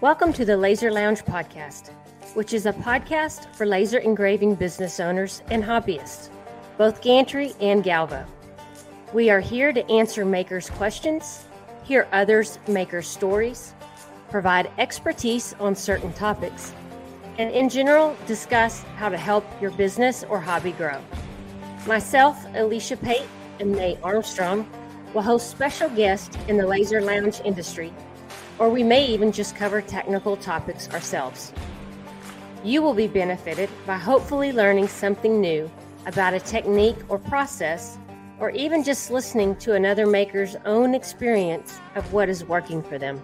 Welcome to the Laser Lounge podcast, which is a podcast for laser engraving business owners and hobbyists, both gantry and galvo. We are here to answer makers' questions, hear others' makers' stories, provide expertise on certain topics, and in general, discuss how to help your business or hobby grow. Myself, Alicia Pate, and Mae Armstrong will host special guests in the laser lounge industry, or we may even just cover technical topics ourselves. You will be benefited by hopefully learning something new about a technique or process, or even just listening to another maker's own experience of what is working for them.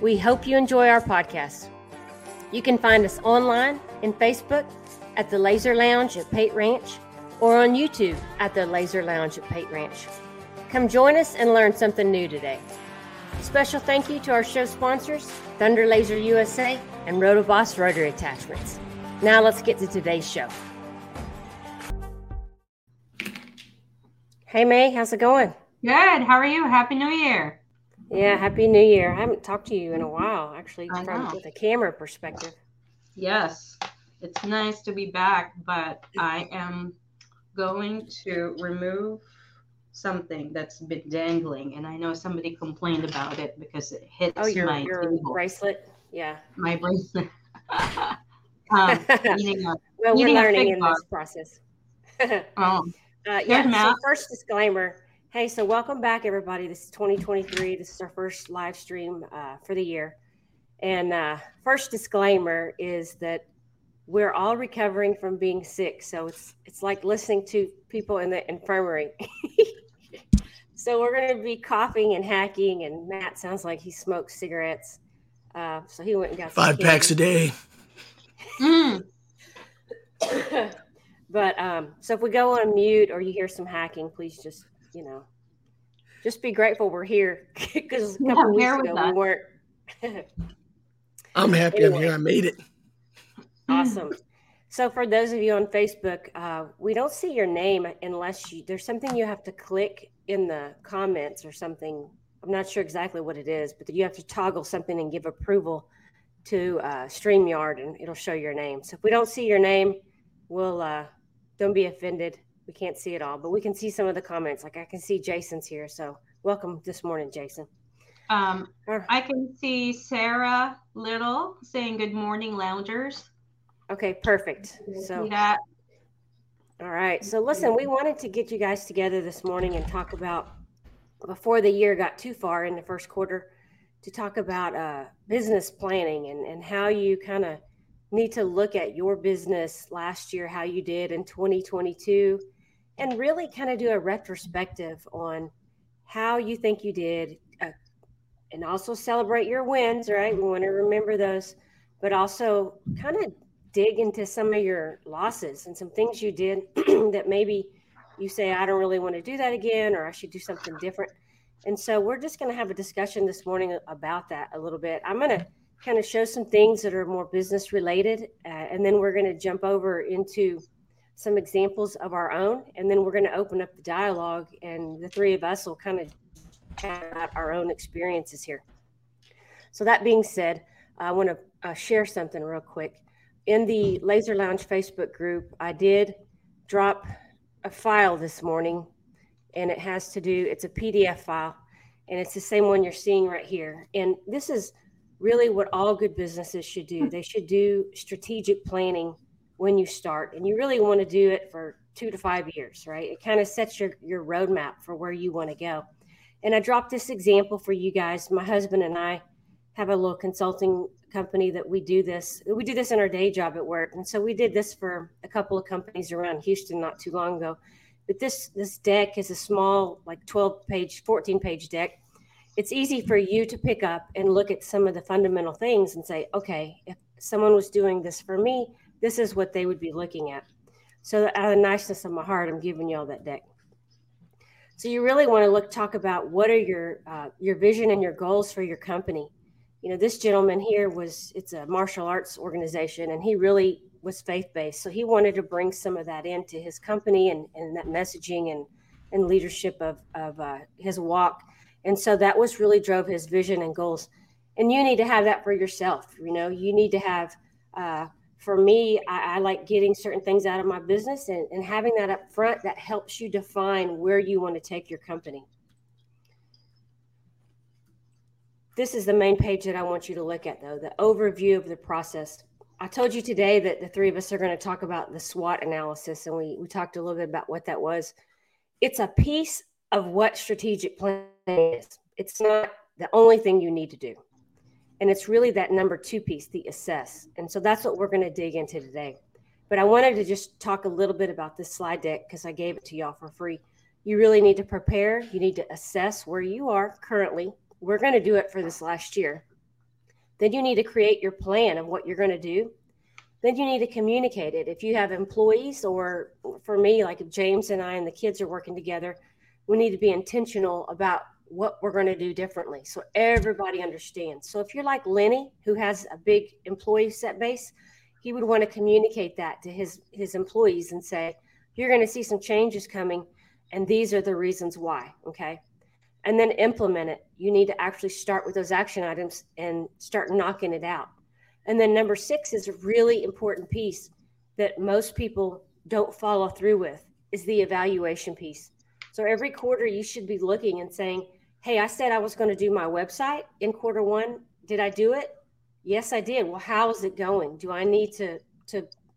We hope you enjoy our podcast. You can find us online in Facebook at The Laser Lounge at Pate Ranch, or on YouTube at The Laser Lounge at Pate Ranch. Come join us and learn something new today. Special thank you to our show sponsors, Thunder Laser USA and Rotoboss Rotary Attachments. Now let's get to today's show. Hey, Mae, how's it going? Good. How are you? Happy New Year. Yeah, Happy New Year. I haven't talked to you in a while, actually, from with a camera perspective. Yes, it's nice to be back, but I am going to remove something that's been dangling, and I know somebody complained about it because it hits your bracelet. Yeah, my bracelet. Well, we're learning in this process. So first disclaimer. Hey, so welcome back, everybody. This is 2023. This is our first live stream for the year, and first disclaimer is that we're all recovering from being sick, so it's like listening to people in the infirmary. So we're going to be coughing and hacking, and Matt sounds like he smokes cigarettes. So he went and got 5 packs a day. But so if we go on mute or you hear some hacking, please just be grateful we're here, because a couple weeks ago we weren't. I'm happy I'm here. I made it. Awesome. So for those of you on Facebook, we don't see your name unless there's something you have to click in the comments or something. I'm not sure exactly what it is, but you have to toggle something and give approval to StreamYard, and it'll show your name. So if we don't see your name, we'll don't be offended. We can't see it all, but we can see some of the comments. Like I can see Jason's here. So welcome this morning, Jason. I can see Sarah Little saying good morning, loungers. Okay, perfect. So, all right. So listen, we wanted to get you guys together this morning and talk about, before the year got too far in the first quarter, to talk about business planning and how you kind of need to look at your business last year, how you did in 2022, and really kind of do a retrospective on how you think you did, and also celebrate your wins, right? We want to remember those, but also kind of dig into some of your losses and some things you did that maybe you say, I don't really want to do that again, or I should do something different. And so we're just going to have a discussion this morning about that a little bit. I'm going to kind of show some things that are more business related, and then we're going to jump over into some examples of our own, and then we're going to open up the dialogue, and the three of us will kind of chat about our own experiences here. So that being said, I want to share something real quick. In the Laser Lounge Facebook group, I did drop a file this morning, and it has to do, it's a PDF file, and it's the same one you're seeing right here. And this is really what all good businesses should do. They should do strategic planning when you start, and you really want to do it for 2 to 5 years, right? It kind of sets your roadmap for where you want to go. And I dropped this example for you guys. My husband and I have a little consulting company that we do this in our day job at work, and so we did this for a couple of companies around Houston not too long ago. But this deck is a small, like 14 page deck. It's easy for you to pick up and look at some of the fundamental things and say, okay, if someone was doing this for me, this is what they would be looking at. So out of the niceness of my heart, I'm giving you all that deck. So you really want to talk about what are your vision and your goals for your company. You know, this gentleman here it's a martial arts organization, and he really was faith-based. So he wanted to bring some of that into his company and that messaging and leadership of his walk. And so that was really drove his vision and goals. And you need to have that for yourself. You know, you need to have, for me, I like getting certain things out of my business, and having that up front, that helps you define where you want to take your company. This is the main page that I want you to look at, though, the overview of the process. I told you today that the three of us are going to talk about the SWOT analysis, and we talked a little bit about what that was. It's a piece of what strategic planning is. It's not the only thing you need to do. And it's really that number two piece, the assess. And so that's what we're going to dig into today. But I wanted to just talk a little bit about this slide deck because I gave it to y'all for free. You really need to prepare. You need to assess where you are currently. We're going to do it for this last year. Then you need to create your plan of what you're going to do. Then you need to communicate it. If you have employees, or for me, like James and I and the kids are working together, we need to be intentional about what we're going to do differently so everybody understands. So if you're like Lenny, who has a big employee set base, he would want to communicate that to his employees and say, you're going to see some changes coming, and these are the reasons why, okay? And then implement it. You need to actually start with those action items and start knocking it out. And then number six is a really important piece that most people don't follow through with, is the evaluation piece. So every quarter you should be looking and saying, hey, I said I was going to do my website in quarter one. Did I do it? Yes, I did. Well, how is it going? Do I need to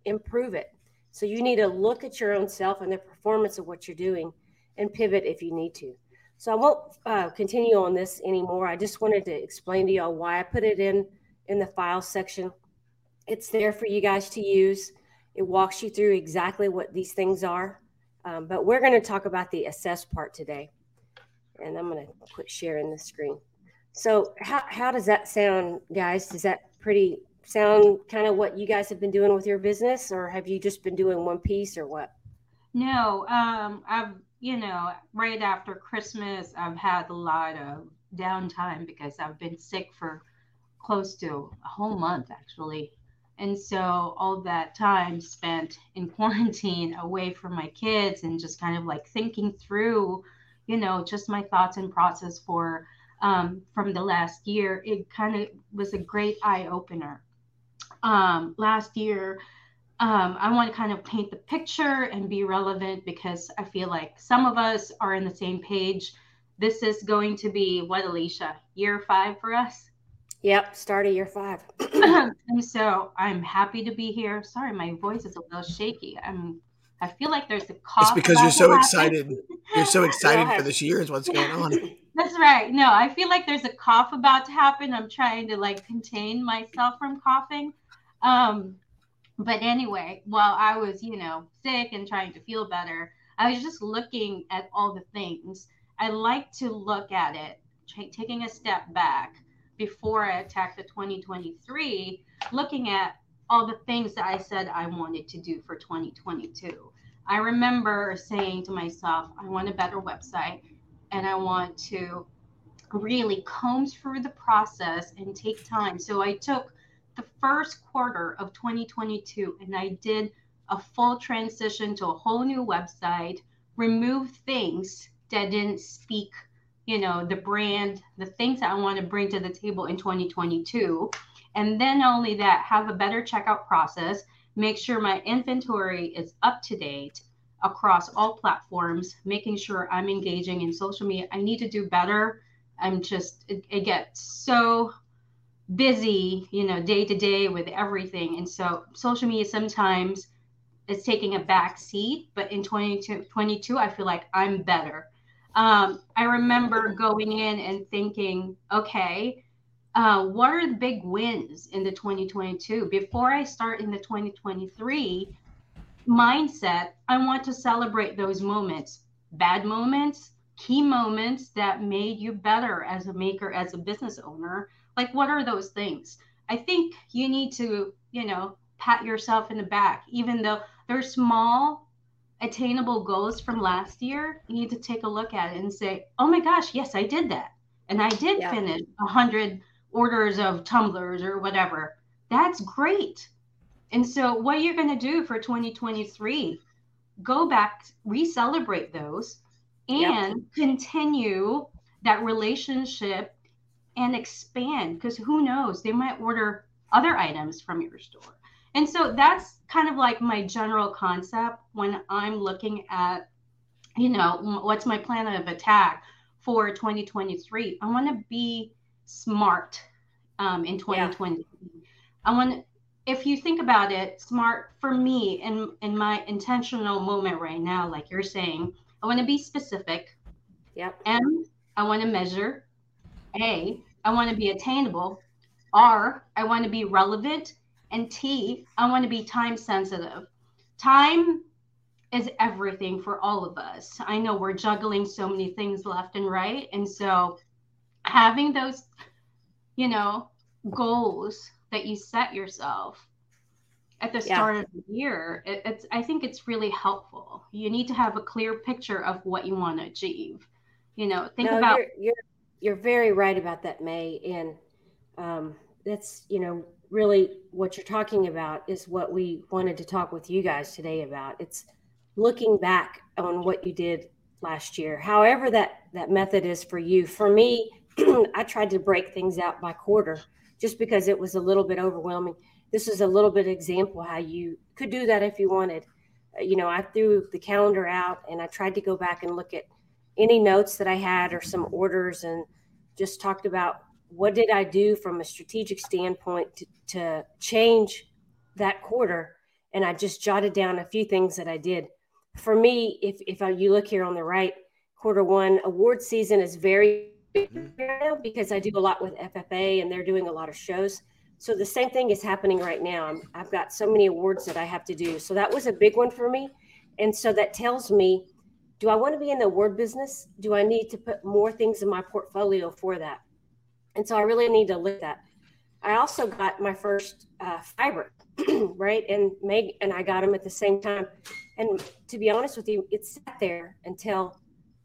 improve it? So you need to look at your own self and the performance of what you're doing and pivot if you need to. So I won't continue on this anymore. I just wanted to explain to y'all why I put it in the file section. It's there for you guys to use. It walks you through exactly what these things are. But we're going to talk about the assess part today. And I'm going to quit sharing the screen. So how does that sound, guys? Does that sound kind of what you guys have been doing with your business? Or have you just been doing one piece or what? No, I've... You know, right after Christmas, I've had a lot of downtime because I've been sick for close to a whole month, actually. And so all that time spent in quarantine away from my kids and just kind of like thinking through, you know, just my thoughts and process for from the last year, it kind of was a great eye opener. Last year, I want to kind of paint the picture and be relevant because I feel like some of us are on the same page. This is going to be, what, Alicia, year 5 for us? Yep, start of year 5. And so I'm happy to be here. Sorry, my voice is a little shaky. I feel like there's a cough. It's because you're so excited. You're so excited for this year is what's going on. That's right. No, I feel like there's a cough about to happen. I'm trying to like contain myself from coughing. But anyway, while I was, you know, sick and trying to feel better, I was just looking at all the things. I like to look at it, taking a step back before I attack the 2023, looking at all the things that I said I wanted to do for 2022. I remember saying to myself, I want a better website, and I want to really comb through the process and take time. So I took the first quarter of 2022 and I did a full transition to a whole new website, removed things that didn't speak, you know, the brand, the things that I want to bring to the table in 2022. And then only that, have a better checkout process, make sure my inventory is up to date across all platforms, making sure I'm engaging in social media. I need to do better. I'm just, it gets so busy, you know, day to day with everything. And so social media sometimes is taking a back seat, but in 2022, I feel like I'm better. I remember going in and thinking, okay, what are the big wins in the 2022? Before I start in the 2023 mindset, I want to celebrate those moments, bad moments, key moments that made you better as a maker, as a business owner. Like, what are those things? I think you need to, you know, pat yourself in the back, even though they're small, attainable goals from last year. You need to take a look at it and say, oh my gosh, yes, I did that. And I did finish 100 orders of tumblers or whatever. That's great. And so what you're going to do for 2023, go back, re-celebrate those and continue that relationship and expand, because who knows, they might order other items from your store. And so that's kind of like my general concept when I'm looking at, you know, what's my plan of attack for 2023. I want to be smart in 2020. Yeah. I want, if you think about it, smart for me in my intentional moment right now, like you're saying, I want to be specific. Yep. M, I want to measure. A, I want to be attainable. R, I want to be relevant. And T, I want to be time sensitive. Time is everything for all of us. I know we're juggling so many things left and right. And so having those, you know, goals that you set yourself at the start of the year, it's, I think it's really helpful. You need to have a clear picture of what you want to achieve. You know, think about. You're very right about that, Mae. And that's, you know, really what you're talking about is what we wanted to talk with you guys today about. It's looking back on what you did last year, however that method is for you. For me, I tried to break things out by quarter just because it was a little bit overwhelming. This is a little bit example how you could do that if you wanted. You know, I threw the calendar out and I tried to go back and look at any notes that I had or some orders and just talked about what did I do from a strategic standpoint to change that quarter. And I just jotted down a few things that I did. For me, if you look here on the right, quarter one, award season is very because I do a lot with FFA and they're doing a lot of shows. So the same thing is happening right now. I've got so many awards that I have to do. So that was a big one for me. And so that tells me, do I want to be in the award business? Do I need to put more things in my portfolio for that? And so I really need to look at that. I also got my first fiber, right? And Meg and I got them at the same time. And to be honest with you, it sat there until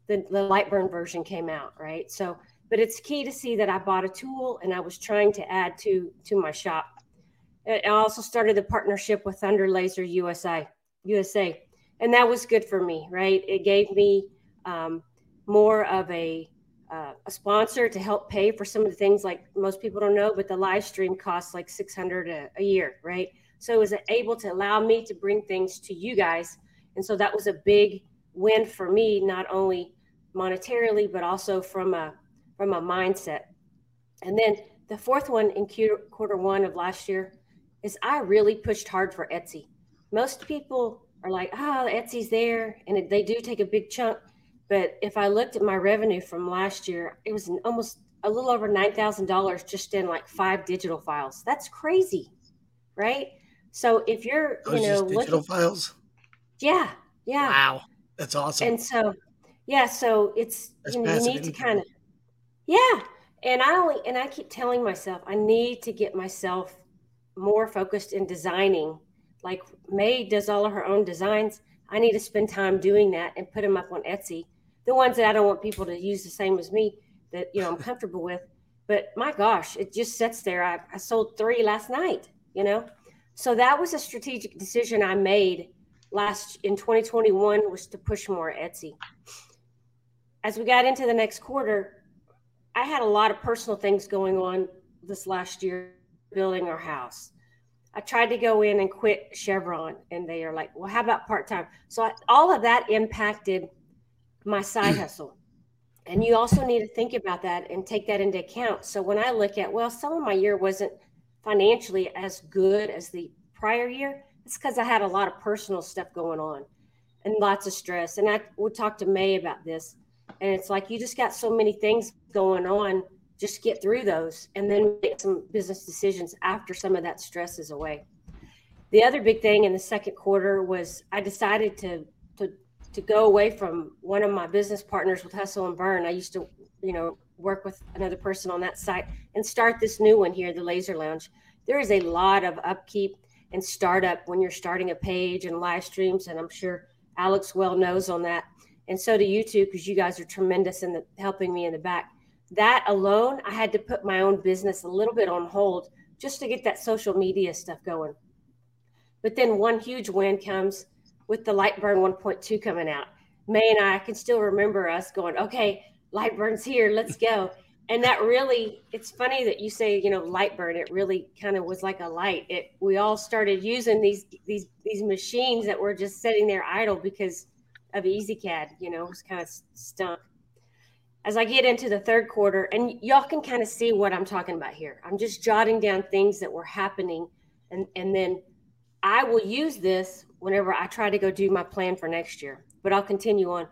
the Lightburn version came out, right? So, but it's key to see that I bought a tool and I was trying to add to my shop. I also started the partnership with Thunder Laser USA, and that was good for me, right? It gave me more of a sponsor to help pay for some of the things, like most people don't know, but the live stream costs like $600 a year, right? So it was able to allow me to bring things to you guys. And so that was a big win for me, not only monetarily, but also from a mindset. And then the fourth one in quarter one of last year is I really pushed hard for Etsy. Most people are like, Etsy's there. And they do take a big chunk. But if I looked at my revenue from last year, it was almost a little over $9,000 just in like 5 digital files. That's crazy, right? So if you're, digital files. Yeah. Yeah. Wow. That's awesome. And so, yeah, so it's, you need to kind of, yeah. And I keep telling myself, I need to get myself more focused in designing. Like Mae does all of her own designs. I need to spend time doing that and put them up on Etsy. The ones that I don't want people to use the same as me that, you know, I'm comfortable with, but my gosh, it just sits there. I sold 3 last night, you know? So that was a strategic decision I made in 2021 was to push more Etsy. As we got into the next quarter, I had a lot of personal things going on this last year, building our house. I tried to go in and quit Chevron and they are like, well, how about part-time? So all of that impacted my side hustle. And you also need to think about that and take that into account. So when I look at, well, some of my year wasn't financially as good as the prior year, it's because I had a lot of personal stuff going on and lots of stress. And I would talk to Mae about this. And it's like, you just got so many things going on, just get through those and then make some business decisions after some of that stress is away. The other big thing in the second quarter was I decided to go away from one of my business partners with Hustle and Burn. I used to, work with another person on that site and start this new one here, the Laser Lounge. There is a lot of upkeep and startup when you're starting a page and live streams. And I'm sure Alex well knows on that. And so do you two, because you guys are tremendous in helping me in the back. That alone, I had to put my own business a little bit on hold just to get that social media stuff going. But then one huge win comes with the Lightburn 1.2 coming out. Mae and I can still remember us going, okay, Lightburn's here, let's go. And that really, it's funny that you say, you know, light burn. It really kind of was like a light. We all started using these machines that were just sitting there idle because of EZCAD, you know, it was kind of stunk. As I get into the third quarter, and y'all can kind of see what I'm talking about here. I'm just jotting down things that were happening. And then I will use this whenever I try to go do my plan for next year, but I'll continue on.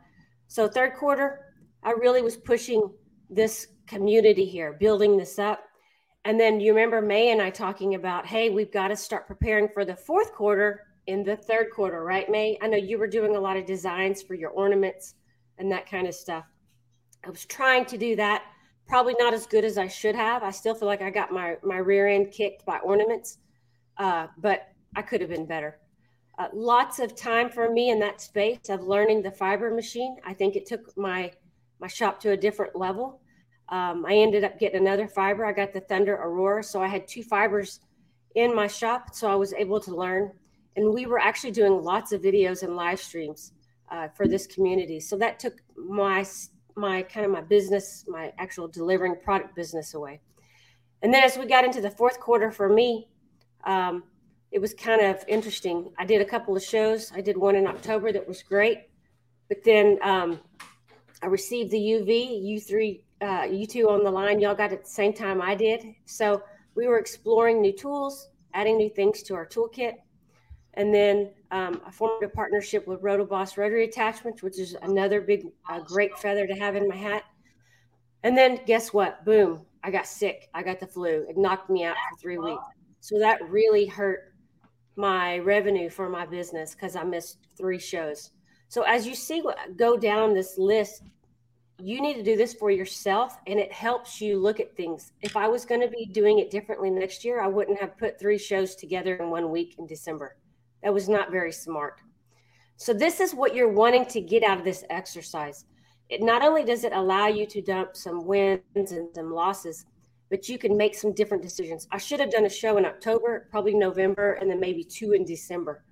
So third quarter, I really was pushing this community here, building this up. And then you remember Mae and I talking about, hey, we've got to start preparing for the fourth quarter in the third quarter, right, Mae? I know you were doing a lot of designs for your ornaments and that kind of stuff. I was trying to do that, probably not as good as I should have. I still feel like I got my rear end kicked by ornaments, but I could have been better. Lots of time for me in that space of learning the fiber machine. I think it took my shop to a different level. I ended up getting another fiber. I got the Thunder Aurora. So I had two fibers in my shop. So I was able to learn. And we were actually doing lots of videos and live streams for this community. So that took my business, my actual delivering product business away. And then as we got into the fourth quarter for me, it was kind of interesting. I did a couple of shows. I did one in October that was great. But then I received the U2 on the line. Y'all got it at the same time I did. So we were exploring new tools, adding new things to our toolkit. And then I formed a partnership with Rotoboss Rotary Attachments, which is another big, great feather to have in my hat. And then guess what? Boom, I got sick. I got the flu. It knocked me out for 3 weeks. So that really hurt my revenue for my business because I missed 3 shows. So as you see, go down this list, you need to do this for yourself, and it helps you look at things. If I was going to be doing it differently next year, I wouldn't have put 3 shows together in 1 week in December. That was not very smart. So this is what you're wanting to get out of this exercise. It not only does it allow you to dump some wins and some losses, but you can make some different decisions. I should have done a show in October, probably November, and then maybe 2 in December.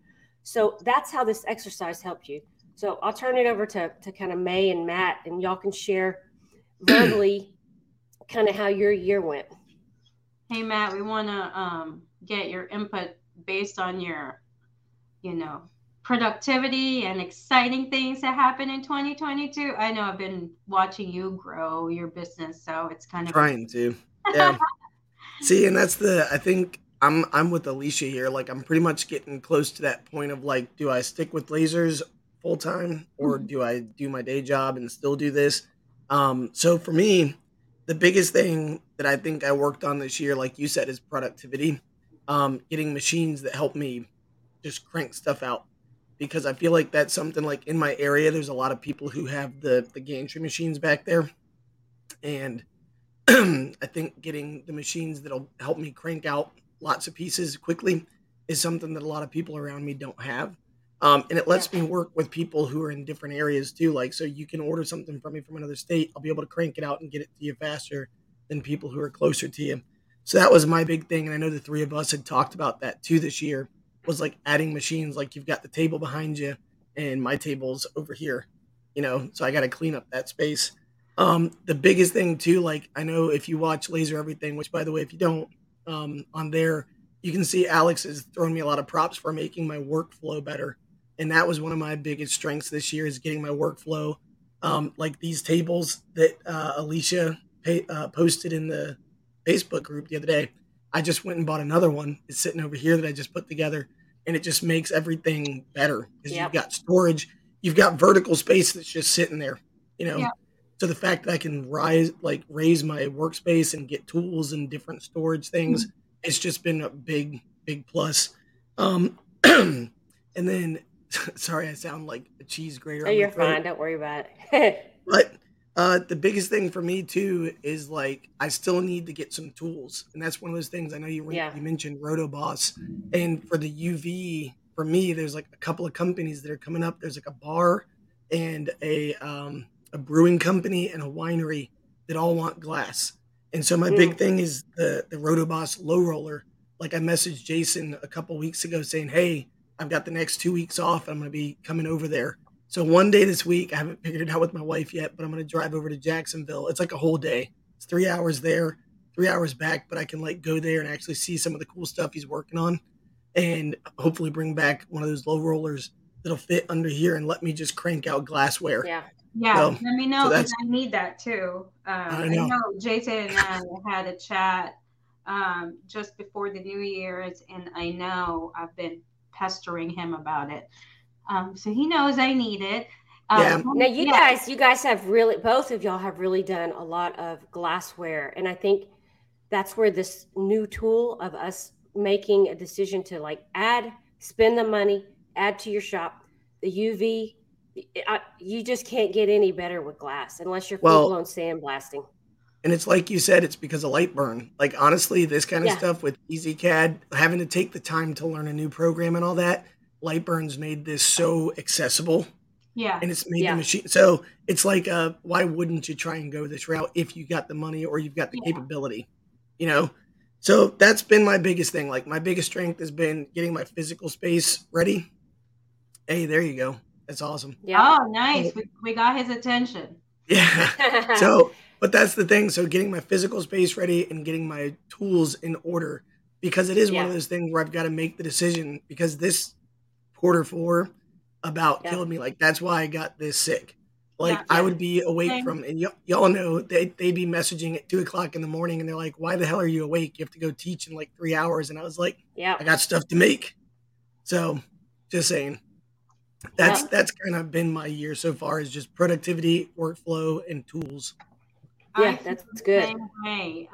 So that's how this exercise helped you. So I'll turn it over to kind of Mae and Matt, and y'all can share verbally kind of how your year went. Hey, Matt, we want to get your input based on your, you know, productivity and exciting things that happen in 2022. I know I've been watching you grow your business, so it's kind of trying to. Yeah. See, and that's I think I'm with Alicia here. Like, I'm pretty much getting close to that point of like, do I stick with lasers full time or do I do my day job and still do this? So for me, the biggest thing that I think I worked on this year, like you said, is productivity. Getting machines that help me just crank stuff out, because I feel like that's something like in my area, there's a lot of people who have the gantry machines back there. And I think getting the machines that'll help me crank out lots of pieces quickly is something that a lot of people around me don't have. And it lets me work with people who are in different areas too. Like, so you can order something from me from another state. I'll be able to crank it out and get it to you faster than people who are closer to you. So that was my big thing. And I know the 3 of us had talked about that too this year, was like adding machines. Like, you've got the table behind you and my table's over here, you know, so I got to clean up that space. The biggest thing too, like, I know if you watch Laser Everything, which by the way, if you don't, on there, you can see Alex has thrown me a lot of props for making my workflow better. And that was one of my biggest strengths this year, is getting my workflow. Like these tables that Alicia posted in the Facebook group the other day, I just went and bought another one. It's sitting over here that I just put together, and it just makes everything better because You've got storage, you've got vertical space that's just sitting there, you know? Yep. So the fact that I can raise my workspace and get tools and different storage things, it's just been a big, big plus. And then, sorry, I sound like a cheese grater. Oh, you're fine. Don't worry about it. But the biggest thing for me too is like, I still need to get some tools, and that's one of those things. I know you mentioned Rotoboss, and for the UV, for me, there's like a couple of companies that are coming up. There's like a bar and a brewing company and a winery that all want glass, and so my big thing is the Rotoboss low roller. Like, I messaged Jason a couple weeks ago saying, "Hey, I've got the next 2 weeks off. I'm gonna be coming over there." So one day this week, I haven't figured it out with my wife yet, but I'm going to drive over to Jacksonville. It's like a whole day. It's 3 hours there, 3 hours back, but I can like go there and actually see some of the cool stuff he's working on and hopefully bring back one of those low rollers that'll fit under here and let me just crank out glassware. Yeah. Yeah. So, let me know because I need that too. I know Jason and I had a chat just before the New Year's, and I know I've been pestering him about it. So he knows I need it. Now you guys have really, both of y'all have really done a lot of glassware. And I think that's where this new tool of us making a decision to like spend the money, add to your shop, the UV, you just can't get any better with glass unless you're full-blown sandblasting. And it's like you said, it's because of Lightburn. Like, honestly, this kind of stuff with EZCAD, having to take the time to learn a new program and all that, Lightburn's made this so accessible. Yeah. And it's made the machine. So it's like, why wouldn't you try and go this route if you got the money or you've got the capability, you know? So that's been my biggest thing. Like, my biggest strength has been getting my physical space ready. Hey, there you go. That's awesome. Yeah. Oh, nice. We got his attention. Yeah. So, but that's the thing. So getting my physical space ready and getting my tools in order, because it is one of those things where I've got to make the decision, because this quarter four about killed me. Like, that's why I got this sick. Like, I would be awake from, and y'all know they'd be messaging at 2:00 in the morning and they're like, why the hell are you awake? You have to go teach in like 3 hours. And I was like, I got stuff to make. So just saying. That's kind of been my year so far, is just productivity, workflow, and tools. Yeah, that's good. Same way.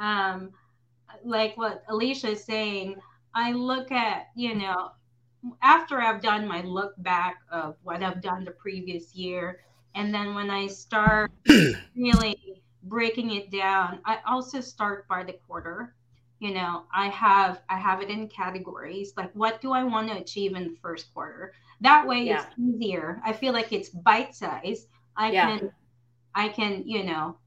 Like what Alicia is saying, I look at, you know, after I've done my look back of what I've done the previous year, and then when I start really breaking it down, I also start by the quarter. You know, I have it in categories, like what do I want to achieve in the first quarter? That way it's easier. I feel like it's bite size. I can, you know,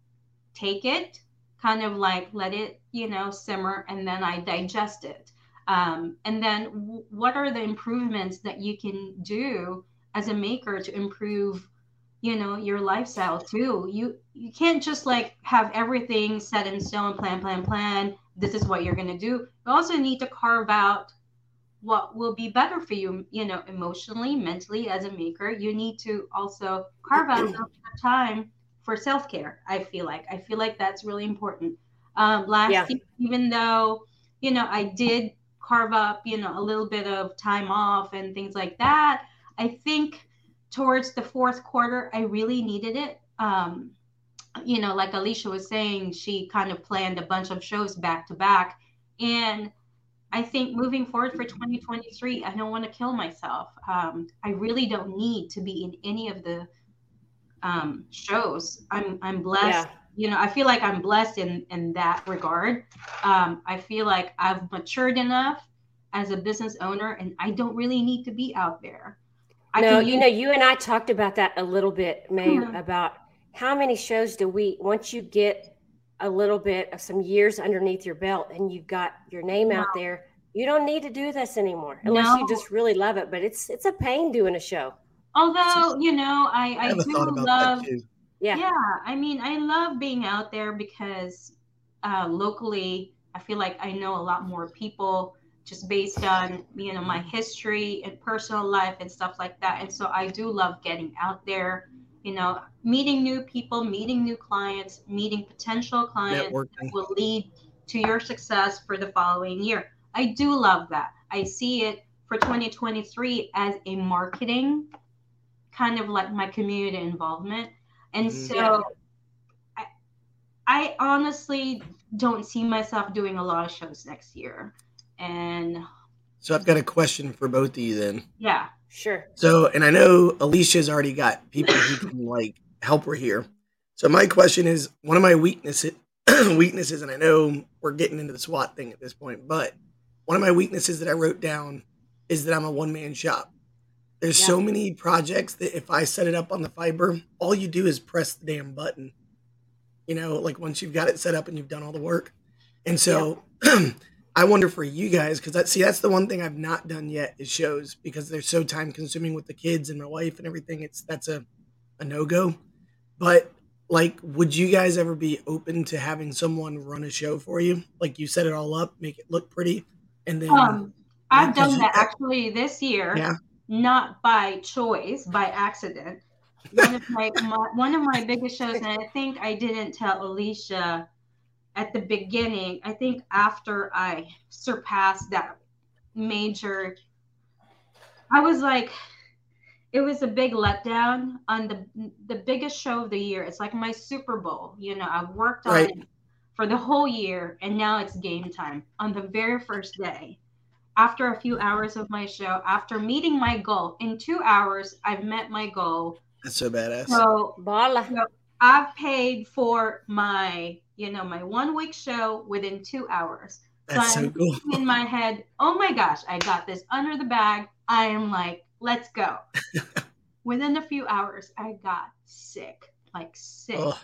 take it, kind of like let it, you know, simmer, and then I digest it. And then what are the improvements that you can do as a maker to improve, you know, your lifestyle too? You can't just like have everything set in stone, plan. This is what you're going to do. You also need to carve out what will be better for you, you know, emotionally, mentally, as a maker. You need to also carve out some time for self-care. I feel like that's really important. Last year, even though, you know, I did carve up, you know, a little bit of time off and things like that, I think towards the fourth quarter, I really needed it. You know, like Alicia was saying, she kind of planned a bunch of shows back to back. And I think moving forward for 2023, I don't want to kill myself. I really don't need to be in any of the shows. I'm blessed. Yeah. You know, I feel like I'm blessed in that regard. I feel like I've matured enough as a business owner, and I don't really need to be out there. You and I talked about that a little bit, Mae, about how many shows do we, once you get a little bit of some years underneath your belt and you've got your name out there, you don't need to do this anymore unless you just really love it. But it's a pain doing a show. Although, you know, I do love, I mean, I love being out there because locally, I feel like I know a lot more people just based on, you know, my history and personal life and stuff like that. And so I do love getting out there, you know, meeting new people, meeting new clients, meeting potential clients that will lead to your success for the following year. I do love that. I see it for 2023 as a marketing, kind of like my community involvement. And so I honestly don't see myself doing a lot of shows next year. And so I've got a question for both of you then. Yeah. Sure. So, and I know Alicia's already got people who can like help her here. So my question is, one of my weaknesses, and I know we're getting into the SWOT thing at this point, but one of my weaknesses that I wrote down is that I'm a one-man shop. There's so many projects that if I set it up on the fiber, all you do is press the damn button, you know, like once you've got it set up and you've done all the work. And so I wonder for you guys, because that's the one thing I've not done yet is shows, because they're so time consuming with the kids and my wife and everything. That's a no-go. But Like, would you guys ever be open to having someone run a show for you? Like, you set it all up, make it look pretty, and then I've done that actually this year. Yeah. Not by choice, by accident. One of my biggest shows, and I think I didn't tell Alicia at the beginning, I think after I surpassed that major, I was like, it was a big letdown on the biggest show of the year. It's like my Super Bowl. You know, I've worked on it for the whole year, and now it's game time on the very first day. After a few hours of my show, after meeting my goal, in 2 hours, I've met my goal. That's so badass. So I've paid for my 1 week show within 2 hours. That's so cool. In my head, oh my gosh, I got this under the bag. I am like, let's go. Within a few hours, I got sick. Ugh.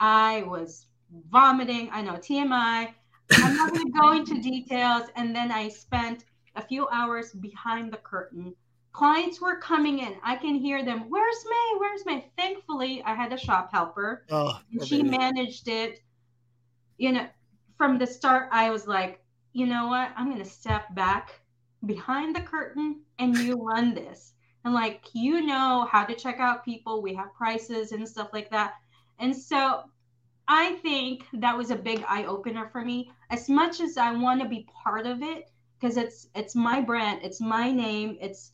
I was vomiting. I know, TMI. I'm not going to go into details. And then I spent a few hours behind the curtain. Clients were coming in. I can hear them. Where's Mae? Where's Mae? Thankfully, I had a shop helper. And she managed it. You know, from the start, I was like, you know what? I'm going to step back behind the curtain and you run this. And like, you know how to check out people. We have prices and stuff like that. And so I think that was a big eye-opener for me. As much as I want to be part of it, because it's my brand, it's my name, it's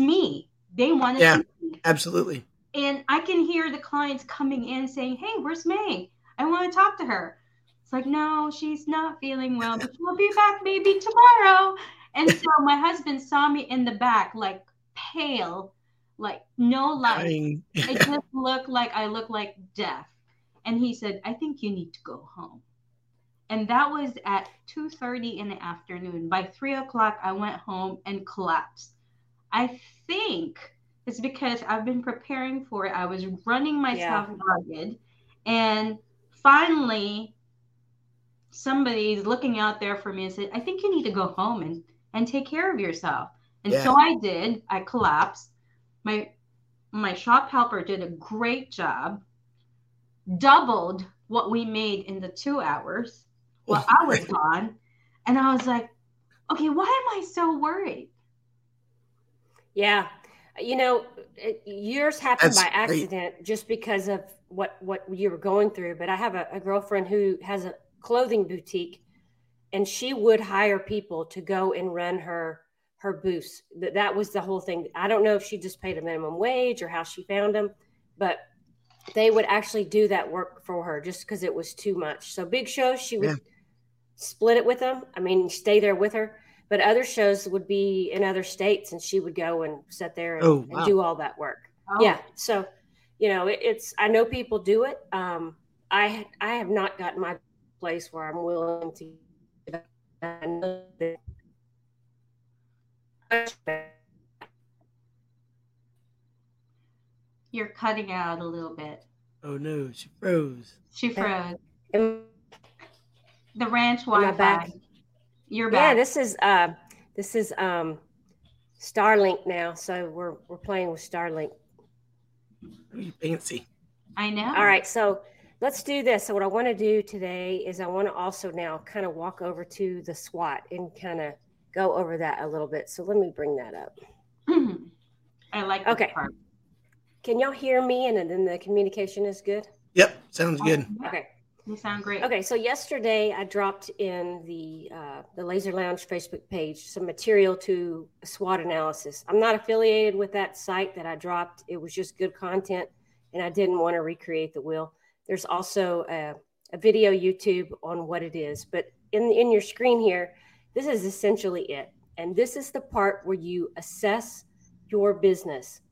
me. They want to see me. Absolutely. And I can hear the clients coming in saying, hey, where's Mae? I want to talk to her. It's like, no, she's not feeling well, but she'll be back maybe tomorrow. And so my husband saw me in the back, like pale, like no light. I just look like death. And he said, I think you need to go home. And that was at 2:30 in the afternoon. By 3:00, I went home and collapsed. I think it's because I've been preparing for it. I was running myself ragged. And finally, somebody's looking out there for me and said, I think you need to go home and take care of yourself. And so I did. I collapsed. My shop helper did a great job. Doubled what we made in the 2 hours while I was gone. And I was like, okay, why am I so worried? Yeah. You know, yours happened by accident just because of what you were going through. But I have a girlfriend who has a clothing boutique, and she would hire people to go and run her booths. That was the whole thing. I don't know if she just paid a minimum wage or how she found them, but they would actually do that work for her just because it was too much. So big shows, she would split it with them. I mean, stay there with her. But other shows would be in other states, and she would go and sit there and do all that work. Oh. Yeah. So, you know, it's I know people do it. I have not gotten my place where I'm willing to give that. You're cutting out a little bit. Oh no, she froze. The ranch Wi-Fi. Back. You're back. Yeah, this is Starlink now, so we're playing with Starlink. Fancy. I know. All right, so let's do this. So what I want to do today is I want to also now kind of walk over to the SWOT and kind of go over that a little bit. So let me bring that up. Mm-hmm. I like that part. Can y'all hear me? And then the communication is good? Yep. Sounds good. Okay. You sound great. Okay. So yesterday I dropped in the Laser Lounge Facebook page some material to a SWOT analysis. I'm not affiliated with that site that I dropped. It was just good content, and I didn't want to recreate the wheel. There's also a video YouTube on what it is. But in your screen here, this is essentially it. And this is the part where you assess your business.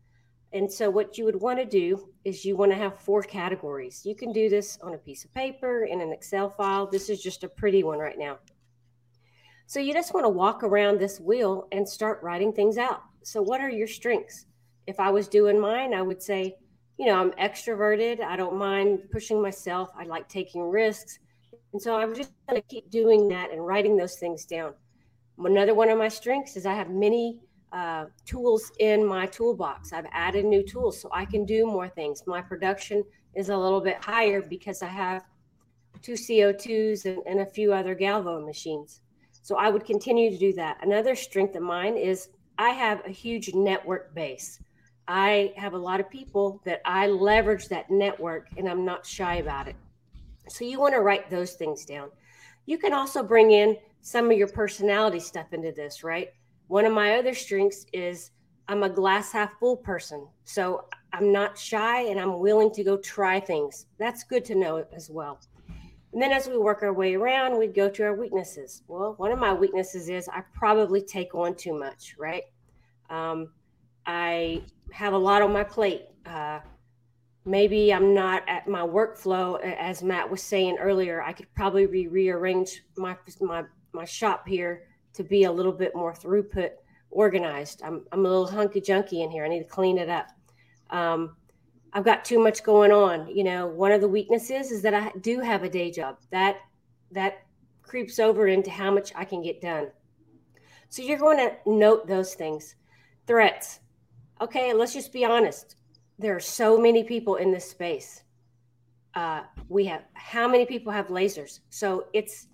And so what you would want to do is you want to have 4 categories. You can do this on a piece of paper, in an Excel file. This is just a pretty one right now. So you just want to walk around this wheel and start writing things out. So what are your strengths? If I was doing mine, I would say, you know, I'm extroverted. I don't mind pushing myself. I like taking risks. And so I'm just going to keep doing that and writing those things down. Another one of my strengths is I have many tools in my toolbox. I've added new tools so I can do more things. My production is a little bit higher because I have two CO2s and a few other Galvo machines. So I would continue to do that. Another strength of mine is I have a huge network base. I have a lot of people that I leverage that network, and I'm not shy about it. So you want to write those things down. You can also bring in some of your personality stuff into this, right? One of my other strengths is I'm a glass half full person. So I'm not shy and I'm willing to go try things. That's good to know as well. And then as we work our way around, we go to our weaknesses. Well, one of my weaknesses is I probably take on too much, right? I have a lot on my plate. Maybe I'm not at my workflow. As Matt was saying earlier, I could probably rearrange my shop here to be a little bit more throughput organized. I'm a little hunky-junky in here. I need to clean it up. I've got too much going on. You know, one of the weaknesses is that I do have a day job. That creeps over into how much I can get done. So you're going to note those things. Threats. Okay, let's just be honest. There are so many people in this space. We have, how many people have lasers? So it's,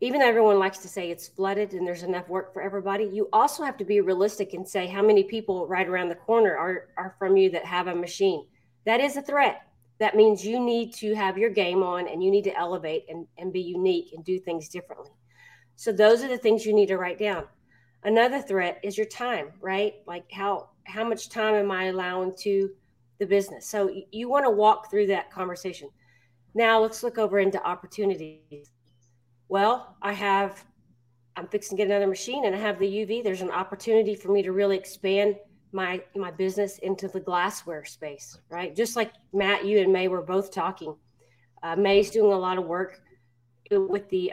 even though everyone likes to say it's flooded and there's enough work for everybody, you also have to be realistic and say how many people right around the corner are from you that have a machine. That is a threat. That means you need to have your game on and you need to elevate and be unique and do things differently. So those are the things you need to write down. Another threat is your time, right? Like how much time am I allowing to the business? So you want to walk through that conversation. Now let's look over into opportunities. Well, I'm fixing to get another machine and I have the UV. There's an opportunity for me to really expand my business into the glassware space, right? Just like Matt, you and Mae were both talking. Mae's doing a lot of work with the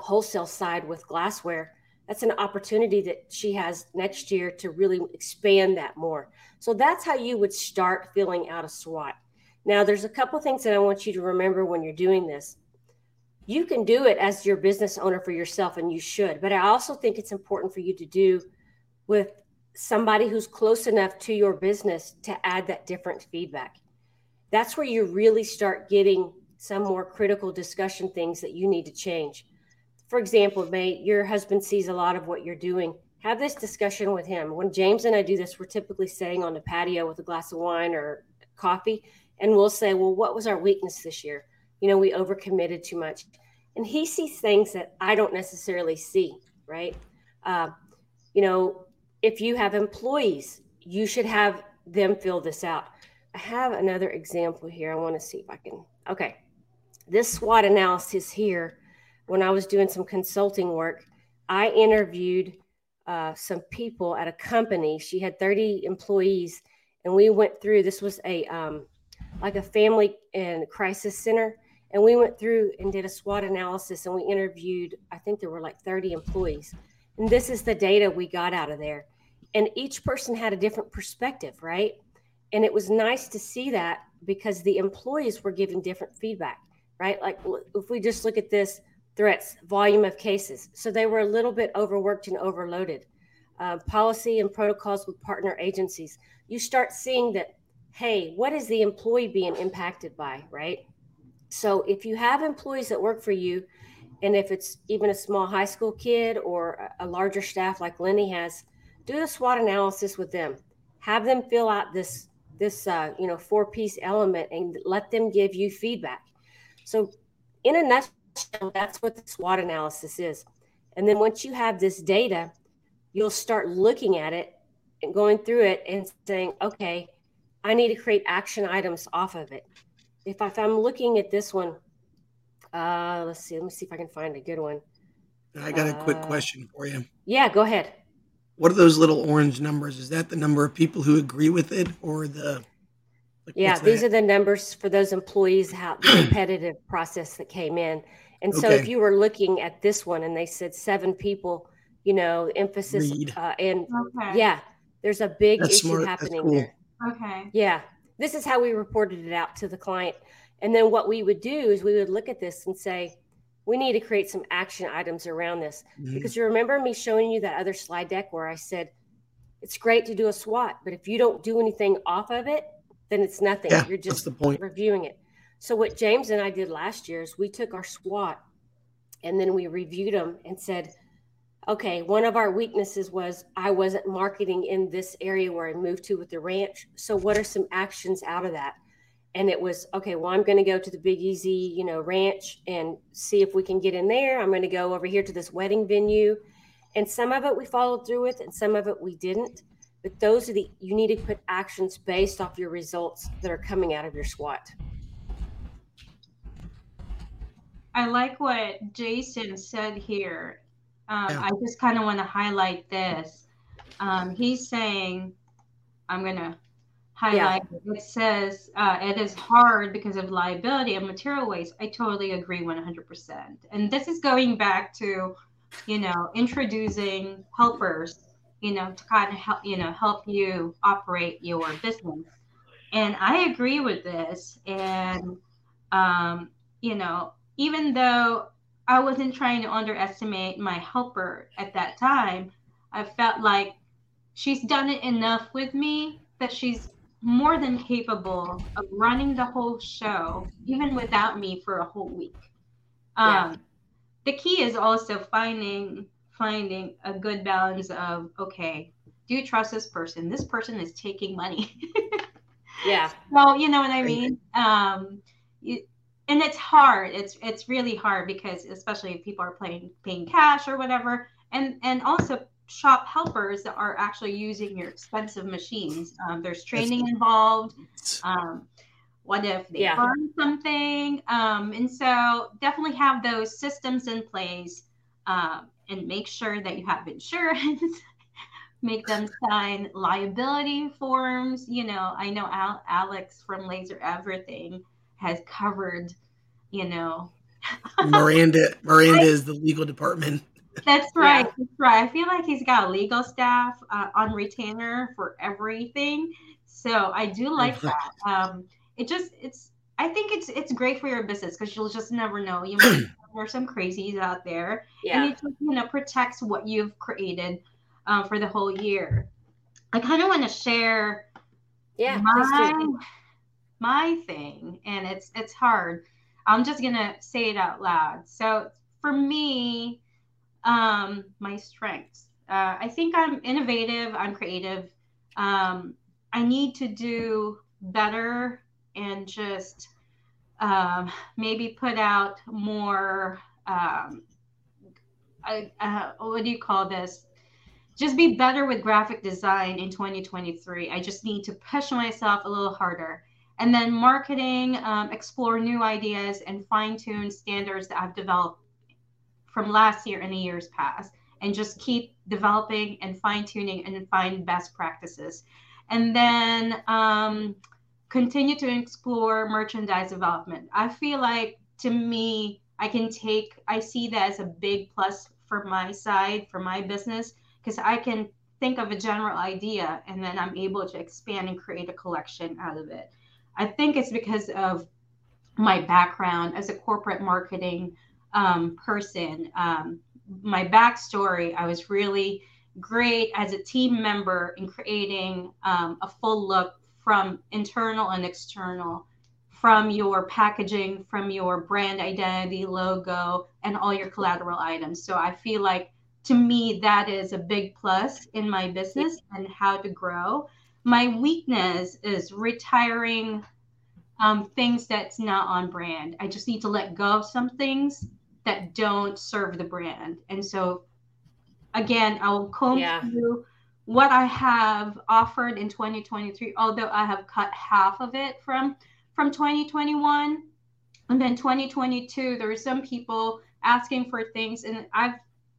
wholesale side with glassware. That's an opportunity that she has next year to really expand that more. So that's how you would start filling out a SWOT. Now, there's a couple of things that I want you to remember when you're doing this. You can do it as your business owner for yourself, and you should, but I also think it's important for you to do with somebody who's close enough to your business to add that different feedback. That's where you really start getting some more critical discussion things that you need to change. For example, Mae, your husband sees a lot of what you're doing. Have this discussion with him. When James and I do this, we're typically sitting on the patio with a glass of wine or coffee, and we'll say, well, what was our weakness this year? You know, we overcommitted too much. And he sees things that I don't necessarily see, right? You know, if you have employees, you should have them fill this out. I have another example here. I want to see if I can. Okay. This SWOT analysis here, when I was doing some consulting work, I interviewed some people at a company. She had 30 employees, and we went through. This was a like a family and crisis center, and we went through and did a SWOT analysis, and we interviewed, I think there were like 30 employees. And this is the data we got out of there. And each person had a different perspective, right? And it was nice to see that because the employees were giving different feedback, right? Like if we just look at this, threats, volume of cases. So they were a little bit overworked and overloaded. Policy and protocols with partner agencies. You start seeing that, hey, what is the employee being impacted by, right? So if you have employees that work for you, and if it's even a small high school kid or a larger staff like Lenny has, do the SWOT analysis with them. Have them fill out this four-piece element and let them give you feedback. So in a nutshell, that's what the SWOT analysis is. And then once you have this data, you'll start looking at it and going through it and saying, okay, I need to create action items off of it. If I'm looking at this one, let me see if I can find a good one. I got a quick question for you. Yeah, go ahead. What are those little orange numbers? Is that the number of people who agree with it or the? Like, yeah, these are the numbers for those employees, how the competitive process that came in. And so if you were looking at this one and they said 7 people, you know, emphasis there's a big issue happening there. Okay. Yeah. This is how we reported it out to the client. And then what we would do is we would look at this and say, we need to create some action items around this. Mm-hmm. Because you remember me showing you that other slide deck where I said, it's great to do a SWOT, but if you don't do anything off of it, then it's nothing. Yeah, you're just reviewing it. So what James and I did last year is we took our SWOT and then we reviewed them and said, okay, one of our weaknesses was I wasn't marketing in this area where I moved to with the ranch. So what are some actions out of that? And it was, okay, well, I'm going to go to the Big Easy, ranch and see if we can get in there. I'm going to go over here to this wedding venue. And some of it we followed through with and some of it we didn't. But those are you need to put actions based off your results that are coming out of your SWOT. I like what Jason said here. I just kind of want to highlight this. He's saying, I'm going to highlight it says, it is hard because of liability and material waste. I totally agree 100%. And this is going back to, introducing helpers, to kind of help, help you operate your business. And I agree with this. And, even though I wasn't trying to underestimate my helper at that time, I felt like she's done it enough with me that she's more than capable of running the whole show, even without me for a whole week. The key is also finding a good balance of, okay, do you trust this person? This person is taking money. Well, you know what I mean? And it's hard. It's really hard because especially if people are paying cash or whatever, and also shop helpers that are actually using your expensive machines. There's training involved. What if they burn something? And so definitely have those systems in place and make sure that you have insurance. Make them sign liability forms. I know Alex from Laser Everything has covered, Miranda is the legal department. That's right. Yeah. That's right. I feel like he's got legal staff on retainer for everything. So I do like that. I think it's great for your business because you'll just never know. You might know some crazies out there. Yeah. And it just, protects what you've created for the whole year. I kind of want to share my thing, and it's hard. I'm just gonna say it out loud. So for me, my strengths, I think I'm innovative, I'm creative. I need to do better and just maybe put out more what do you call this? Just be better with graphic design in 2023. I just need to push myself a little harder. And then marketing, explore new ideas and fine-tune standards that I've developed from last year and the years past, and just keep developing and fine-tuning and find best practices. And then continue to explore merchandise development. I feel like, to me, I see that as a big plus for my side, for my business, because I can think of a general idea and then I'm able to expand and create a collection out of it. I think it's because of my background as a corporate marketing person. My backstory, I was really great as a team member in creating a full look from internal and external, from your packaging, from your brand identity, logo, and all your collateral items. So I feel like, to me, that is a big plus in my business and how to grow. My weakness is retiring things that's not on brand. I just need to let go of some things that don't serve the brand. And so, again, I will comb through what I have offered in 2023, although I have cut half of it from 2021. And then 2022, there were some people asking for things, and I've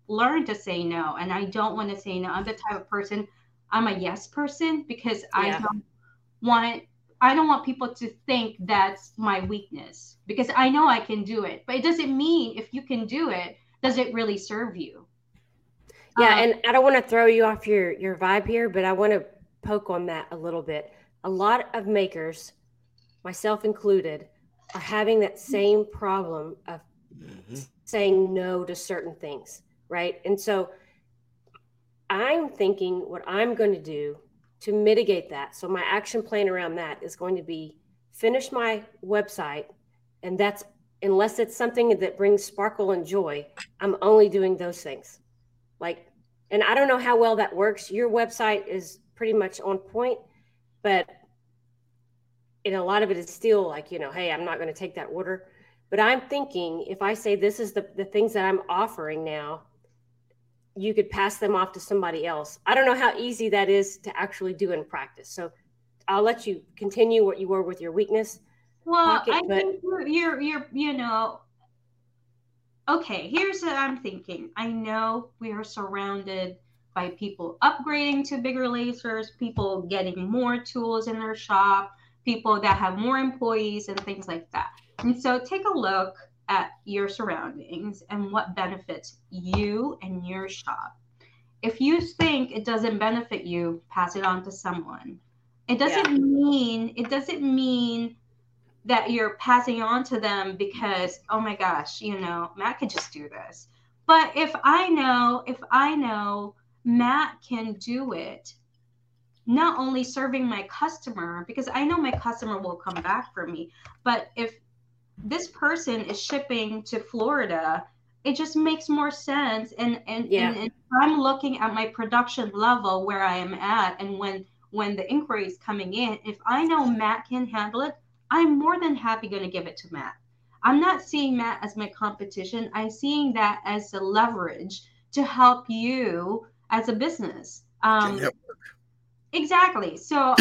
learned to say no, and I don't want to say no. I'm the type of person, I'm a yes person because I don't want people to think that's my weakness, because I know I can do it. But it doesn't mean if you can do it, does it really serve you? Yeah, and I don't want to throw you off your vibe here, but I want to poke on that a little bit. A lot of makers, myself included, are having that same problem of saying no to certain things, right? And so I'm thinking what I'm going to do to mitigate that. So my action plan around that is going to be finish my website, and that's, unless it's something that brings sparkle and joy, I'm only doing those things. Like, and I don't know how well that works. Your website is pretty much on point, but and a lot of it is still like, you know, hey, I'm not going to take that order. But I'm thinking if I say this is the things that I'm offering now, you could pass them off to somebody else. I don't know how easy that is to actually do in practice. So I'll let you continue what you were with your weakness. Well, pocket, I think you're, you know, okay, here's what I'm thinking. I know we are surrounded by people upgrading to bigger lasers, people getting more tools in their shop, people that have more employees and things like that. And so take a look at your surroundings and what benefits you and your shop. If you think it doesn't benefit you, pass it on to someone. It doesn't mean that you're passing on to them because, oh my gosh, you know, Matt could just do this. But if I know Matt can do it, not only serving my customer, because I know my customer will come back for me, but if this person is shipping to Florida, it just makes more sense. And I'm looking at my production level where I am at, and when the inquiry is coming in, if I know Matt can handle it, I'm more than happy going to give it to Matt. I'm not seeing Matt as my competition. I'm seeing that as the leverage to help you as a business. Exactly. So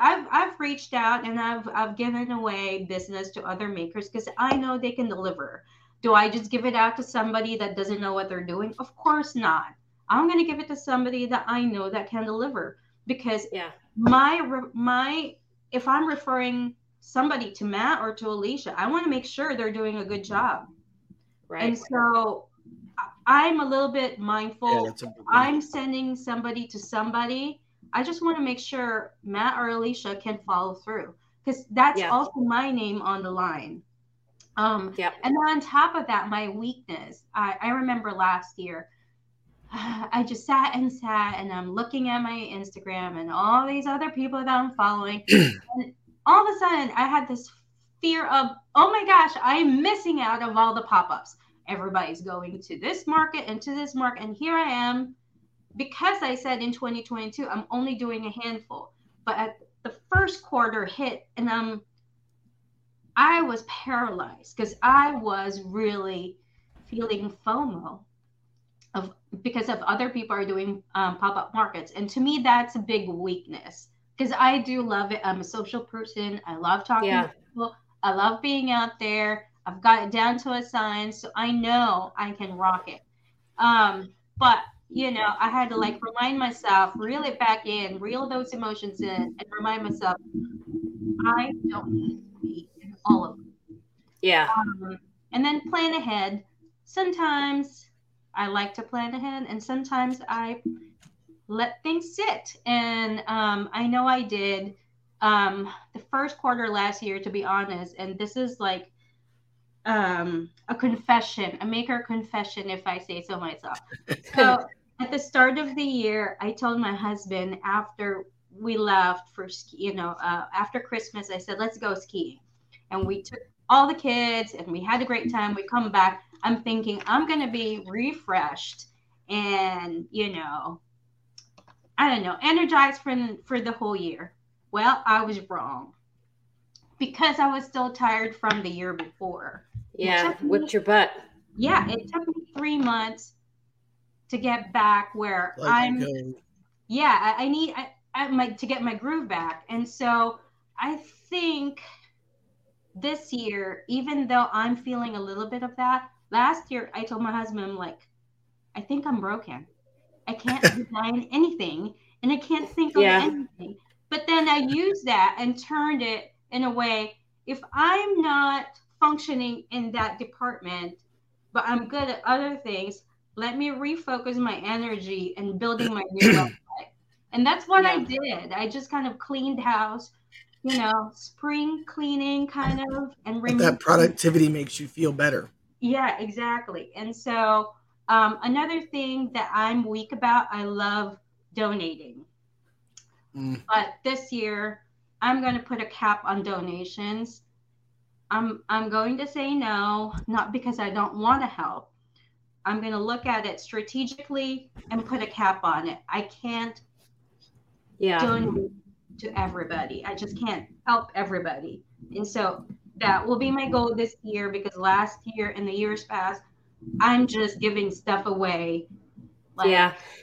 I've reached out and I've given away business to other makers because I know they can deliver. Do I just give it out to somebody that doesn't know what they're doing? Of course not. I'm going to give it to somebody that I know that can deliver, because my if I'm referring somebody to Matt or to Alicia, I want to make sure they're doing a good job. Right. And so I'm a little bit mindful. I'm sending somebody to somebody. I just want to make sure Matt or Alicia can follow through, because that's also my name on the line. And then on top of that, my weakness, I remember last year, I just sat and I'm looking at my Instagram and all these other people that I'm following. And all of a sudden I had this fear of, oh my gosh, I'm missing out of all the pop-ups. Everybody's going to this market and to this market. And here I am, because I said in 2022, I'm only doing a handful, but at the first quarter hit and I was paralyzed because I was really feeling FOMO because other people are doing pop-up markets. And to me, that's a big weakness, because I do love it. I'm a social person. I love talking to people. I love being out there. I've got it down to a science, so I know I can rock it. But you know, I had to like remind myself, reel it back in, reel those emotions in, and remind myself, I don't need to be in all of them. And then plan ahead. Sometimes I like to plan ahead, and sometimes I let things sit. And I know I did the first quarter last year, to be honest. And this is like a confession, a maker confession, if I say so myself. So at the start of the year, I told my husband after we left for ski, you know, after Christmas, I said, let's go skiing. And we took all the kids and we had a great time. We come back. I'm thinking I'm going to be refreshed and, you know, I don't know, energized for the whole year. Well, I was wrong, because I was still tired from the year before. Yeah, whipped your butt. Yeah, it took me 3 months to get back where I need to get my groove back. And so I think this year, even though I'm feeling a little bit of that, last year I told my husband, I'm like, I think I'm broken. I can't design anything and I can't think of anything. But then I used that and turned it in a way, if I'm not functioning in that department, but I'm good at other things, let me refocus my energy and building my new website. And that's what I did. I just kind of cleaned house, you know, spring cleaning kind of. That productivity makes you feel better. Yeah, exactly. And so another thing that I'm weak about, I love donating. But this year, I'm going to put a cap on donations. I'm going to say no, not because I don't want to help. I'm going to look at it strategically and put a cap on it. I can't donate to everybody. I just can't help everybody. And so that will be my goal this year, because last year and the years past, I'm just giving stuff away.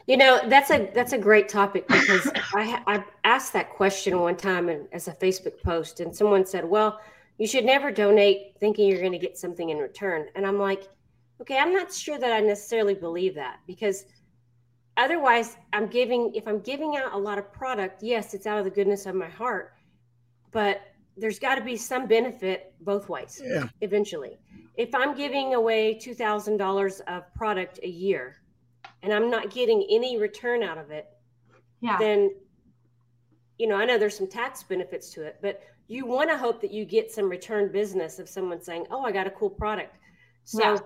You know, that's a great topic, because I asked that question one time as a Facebook post, and someone said, well, you should never donate thinking you're going to get something in return. And I'm like, okay, I'm not sure that I necessarily believe that, because otherwise if I'm giving out a lot of product, yes, it's out of the goodness of my heart, but there's got to be some benefit both ways. Eventually, if I'm giving away $2,000 of product a year and I'm not getting any return out of it, then, you know, I know there's some tax benefits to it, but you want to hope that you get some return business of someone saying, oh, I got a cool product. So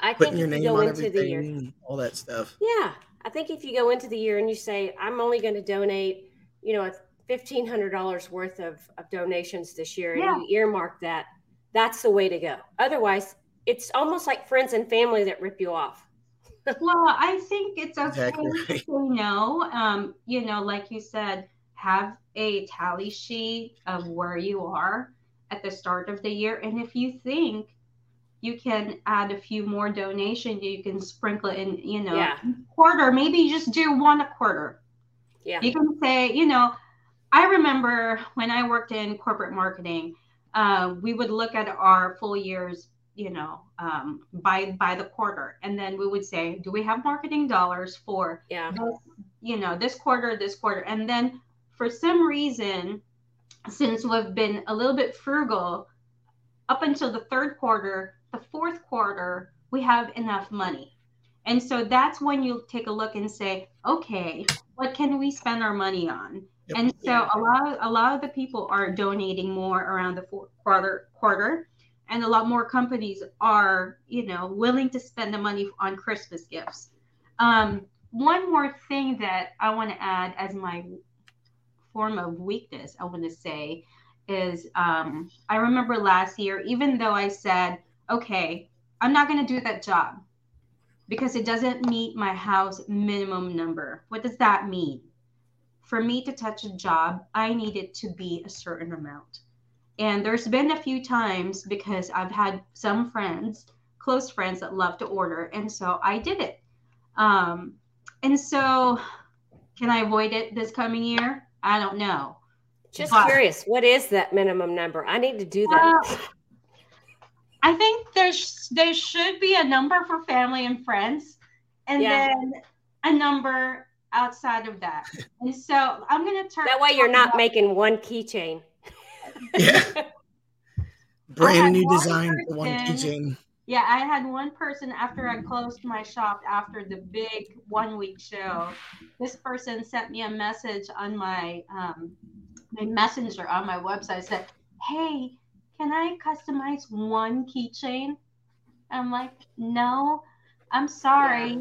I think if you go into the year, all that stuff. Yeah. I think if you go into the year and you say, I'm only going to donate, you know, $1,500 worth of donations this year, and you earmark that, that's the way to go. Otherwise, it's almost like friends and family that rip you off. Well, I think it's okay to know, you know, like you said, have a tally sheet of where you are at the start of the year. And if you think you can add a few more donations, you can sprinkle in, you know, quarter, maybe you just do one a quarter. Yeah. You can say, you know, I remember when I worked in corporate marketing, we would look at our full year's, you know, by the quarter. And then we would say, do we have marketing dollars for, you know, this quarter. And then for some reason, since we've been a little bit frugal up until the third quarter, the fourth quarter, we have enough money. And so that's when you take a look and say, okay, what can we spend our money on? Yep. And so a lot of the people are donating more around the fourth quarter. And a lot more companies are, you know, willing to spend the money on Christmas gifts. One more thing that I want to add as my form of weakness, I want to say, is I remember last year, even though I said, okay, I'm not going to do that job because it doesn't meet my house minimum number. What does that mean? For me to touch a job, I need it to be a certain amount. And there's been a few times, because I've had some friends, close friends, that love to order. And so I did it. And so can I avoid it this coming year? I don't know. Just curious, what is that minimum number? I need to do that. I think there should be a number for family and friends, and then a number outside of that. And so I'm going to turn. That way you're not making one keychain. Brand new design for one keychain. I had one person, after I closed my shop after the big 1 week show, this person sent me a message on my my messenger on my website, said, hey, can I customize one keychain? I'm like, no, I'm sorry,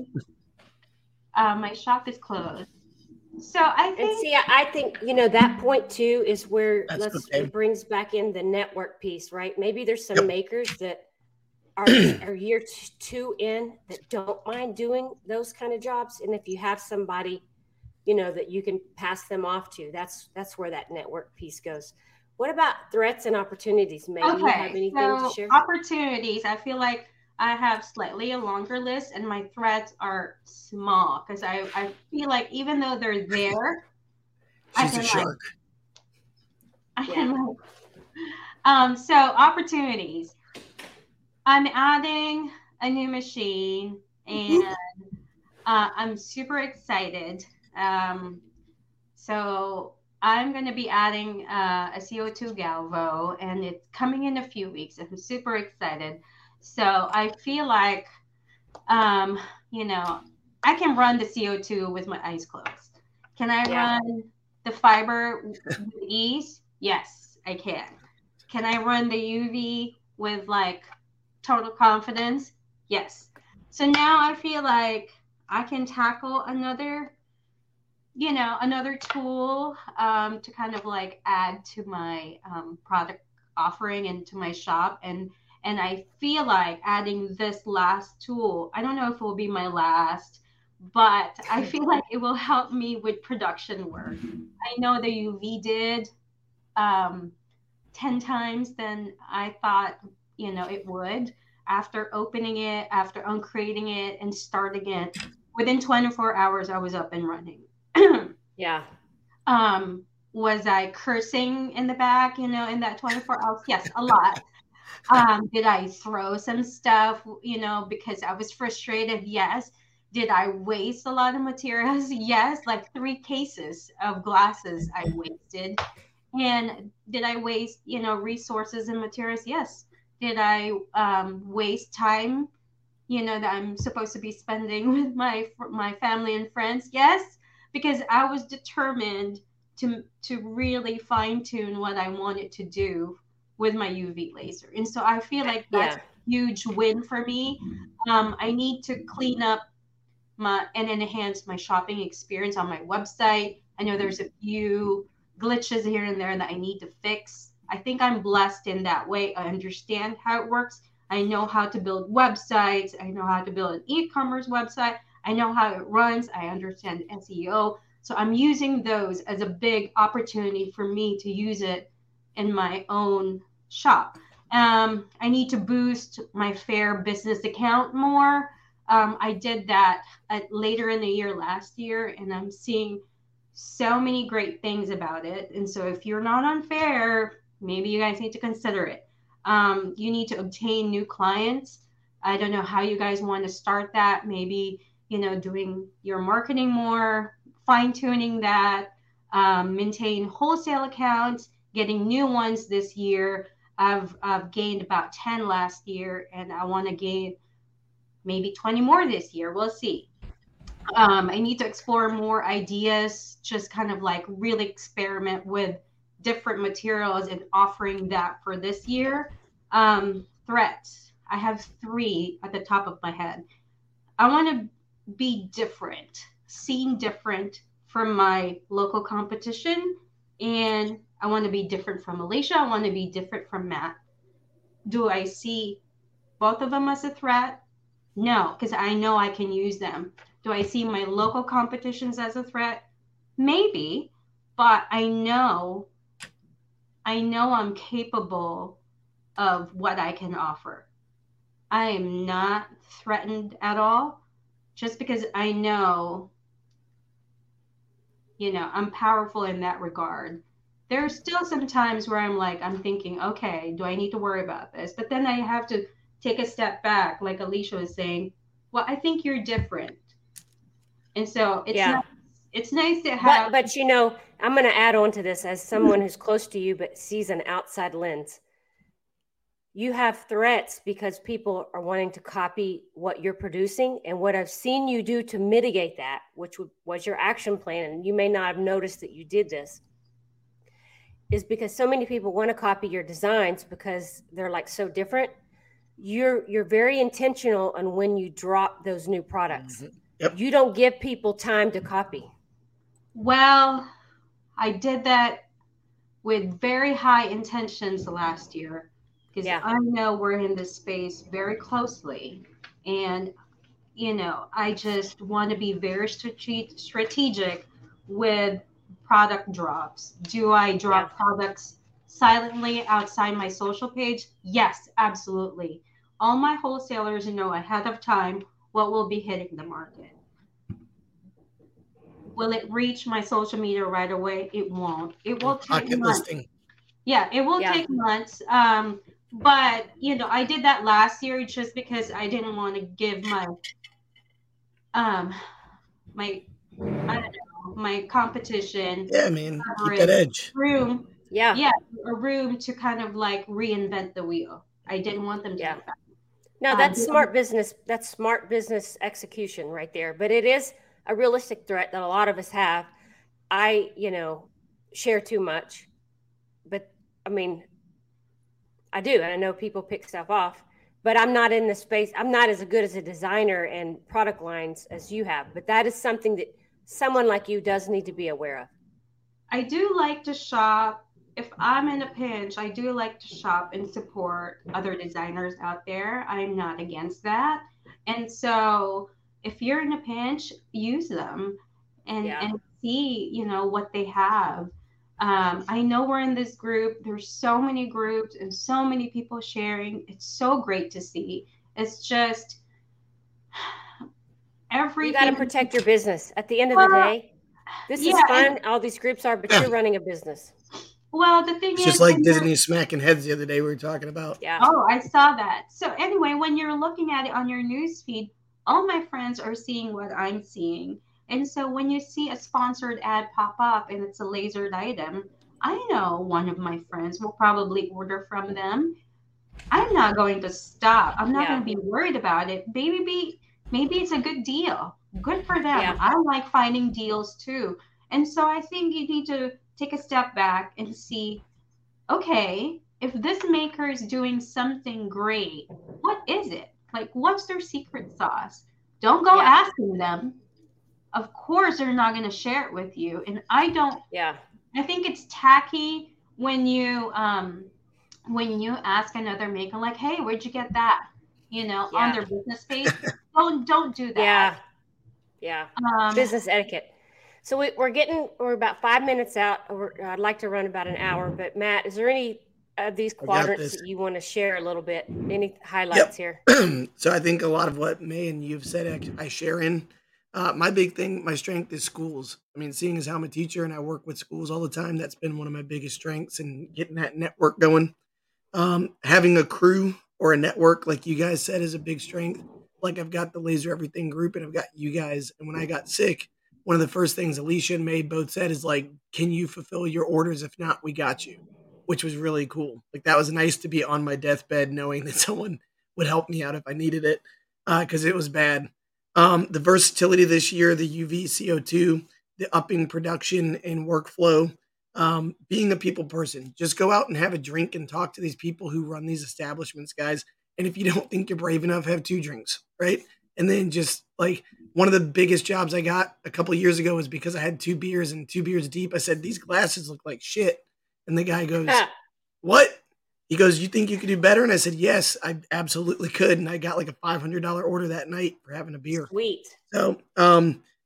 my shop is closed. So I think, I think, you know, that point too is where it brings back in the network piece, right? Maybe there's some makers that are year two in that don't mind doing those kind of jobs. And if you have somebody, you know, that you can pass them off to, that's where that network piece goes. What about threats and opportunities? Maybe you have anything to share? Opportunities. I feel like I have slightly a longer list, and my threats are small, because I feel like even though they're there, she's a shark. So opportunities. I'm adding a new machine, and I'm super excited. So I'm going to be adding a CO2 Galvo, and it's coming in a few weeks. I'm super excited. So I feel like, you know, I can run the CO2 with my eyes closed. Can I run the fiber with ease? Yes, I can. Can I run the UV with like total confidence? Yes. So now I feel like I can tackle another you know, another tool to kind of like add to my product offering and to my shop. And I feel like adding this last tool, I don't know if it will be my last, but I feel like it will help me with production work. I know the UV did 10 times than I thought, you know, it would after opening it, after uncreating it and starting it. Within 24 hours, I was up and running. Yeah. Was I cursing in the back, you know, in that 24 hours? Yes, a lot. Did I throw some stuff, you know, because I was frustrated? Yes. Did I waste a lot of materials? Yes, like 3 cases of glasses I wasted. And did I waste, you know, resources and materials? Yes. Did I waste time, you know, that I'm supposed to be spending with my family and friends? Yes, because I was determined to really fine tune what I wanted to do with my UV laser. And so I feel like that's a huge win for me. I need to clean up and enhance my shopping experience on my website. I know there's a few glitches here and there that I need to fix. I think I'm blessed in that way. I understand how it works. I know how to build websites. I know how to build an e-commerce website. I know how it runs. I understand SEO. So I'm using those as a big opportunity for me to use it in my own shop. I need to boost my Fair business account more. I did that later in the year last year, and I'm seeing so many great things about it. And so if you're not on Fair, maybe you guys need to consider it. You need to obtain new clients. I don't know how you guys want to start that. Maybe, you know, doing your marketing more, fine-tuning that, maintain wholesale accounts, getting new ones this year. I've gained about 10 last year, and I want to gain maybe 20 more this year. We'll see. I need to explore more ideas, just kind of like really experiment with different materials and offering that for this year. Threats. I have 3 at the top of my head. I want to be different, seen different from my local competition. And I want to be different from Alisha. I want to be different from Matt. Do I see both of them as a threat? No, because I know I can use them. Do I see my local competitions as a threat? Maybe, but I know I'm capable of what I can offer. I am not threatened at all, just because I know, you know, I'm powerful in that regard. There's still some times where I'm like, I'm thinking, okay, do I need to worry about this? But then I have to take a step back, like Alicia was saying, well, I think you're different. And so it's nice. It's nice to have. But you know, I'm going to add on to this as someone who's close to you but sees an outside lens. You have threats because people are wanting to copy what you're producing. And what I've seen you do to mitigate that, which was your action plan, and you may not have noticed that you did this, is because so many people want to copy your designs because they're like so different. You're very intentional on when you drop those new products. Mm-hmm. Yep. You don't give people time to copy. Well, I did that with very high intentions last year because I know we're in this space very closely. And, you know, I just want to be very strategic with product drops. Do I drop products silently outside my social page? Yes, absolutely. All my wholesalers know ahead of time what will be hitting the market. Will it reach my social media right away? It won't. It will take months. Take months. But, you know, I did that last year just because I didn't want to give my, my competition. Yeah, I mean, keep that edge. Room. Yeah. Yeah. A room to kind of like reinvent the wheel. I didn't want them to do that. No, that's smart business. That's smart business execution right there. But it is a realistic threat that a lot of us have. I, you know, share too much, but I mean, I do. And I know people pick stuff off, but I'm not in the space. I'm not as good as a designer and product lines as you have, but that is something that someone like you does need to be aware of? I do like to shop. If I'm in a pinch, I do like to shop and support other designers out there. I'm not against that. And so if you're in a pinch, use them and see, you know, what they have. I know we're in this group. There's so many groups and so many people sharing. It's so great to see. It's just everything. You got to protect your business. At the end of the day, this is fun. All these groups are, but you're running a business. Well, the thing is, just like Disney smacking heads the other day we were talking about. Yeah. Oh, I saw that. So anyway, when you're looking at it on your newsfeed, all my friends are seeing what I'm seeing. And so when you see a sponsored ad pop up and it's a lasered item, I know one of my friends will probably order from them. I'm not going to stop. I'm not going to be worried about it. Maybe it's a good deal. Good for them. Yeah. I like finding deals too. And so I think you need to take a step back and see, okay, if this maker is doing something great, what is it? Like, what's their secret sauce? Don't go asking them. Of course, they're not going to share it with you. And I don't. Yeah. I think it's tacky when you ask another maker, like, hey, where'd you get that? You know, on their business page. Don't do that. Yeah. Yeah. Business etiquette. So we're about 5 minutes out. I'd like to run about an hour. But Matt, is there any of these quadrants that you want to share a little bit? Any highlights here? So I think a lot of what Mae and you've said, I share in. My big thing, my strength is schools. I mean, seeing as how I'm a teacher and I work with schools all the time, that's been one of my biggest strengths and getting that network going. Having a crew or a network, like you guys said, is a big strength. Like I've got the Laser Everything group and I've got you guys. And when I got sick, one of the first things Alicia and Mae both said is like, can you fulfill your orders? If not, we got you, which was really cool. Like that was nice to be on my deathbed knowing that someone would help me out if I needed it because it was bad. The versatility this year, the UV CO2, the upping production and workflow, being a people person. Just go out and have a drink and talk to these people who run these establishments, guys. And if you don't think you're brave enough, have two drinks, right? And then just like one of the biggest jobs I got a couple of years ago was because I had two beers deep. I said, these glasses look like shit. And the guy goes, what? He goes, you think you could do better? And I said, yes, I absolutely could. And I got like a $500 order that night for having a beer. Sweet. So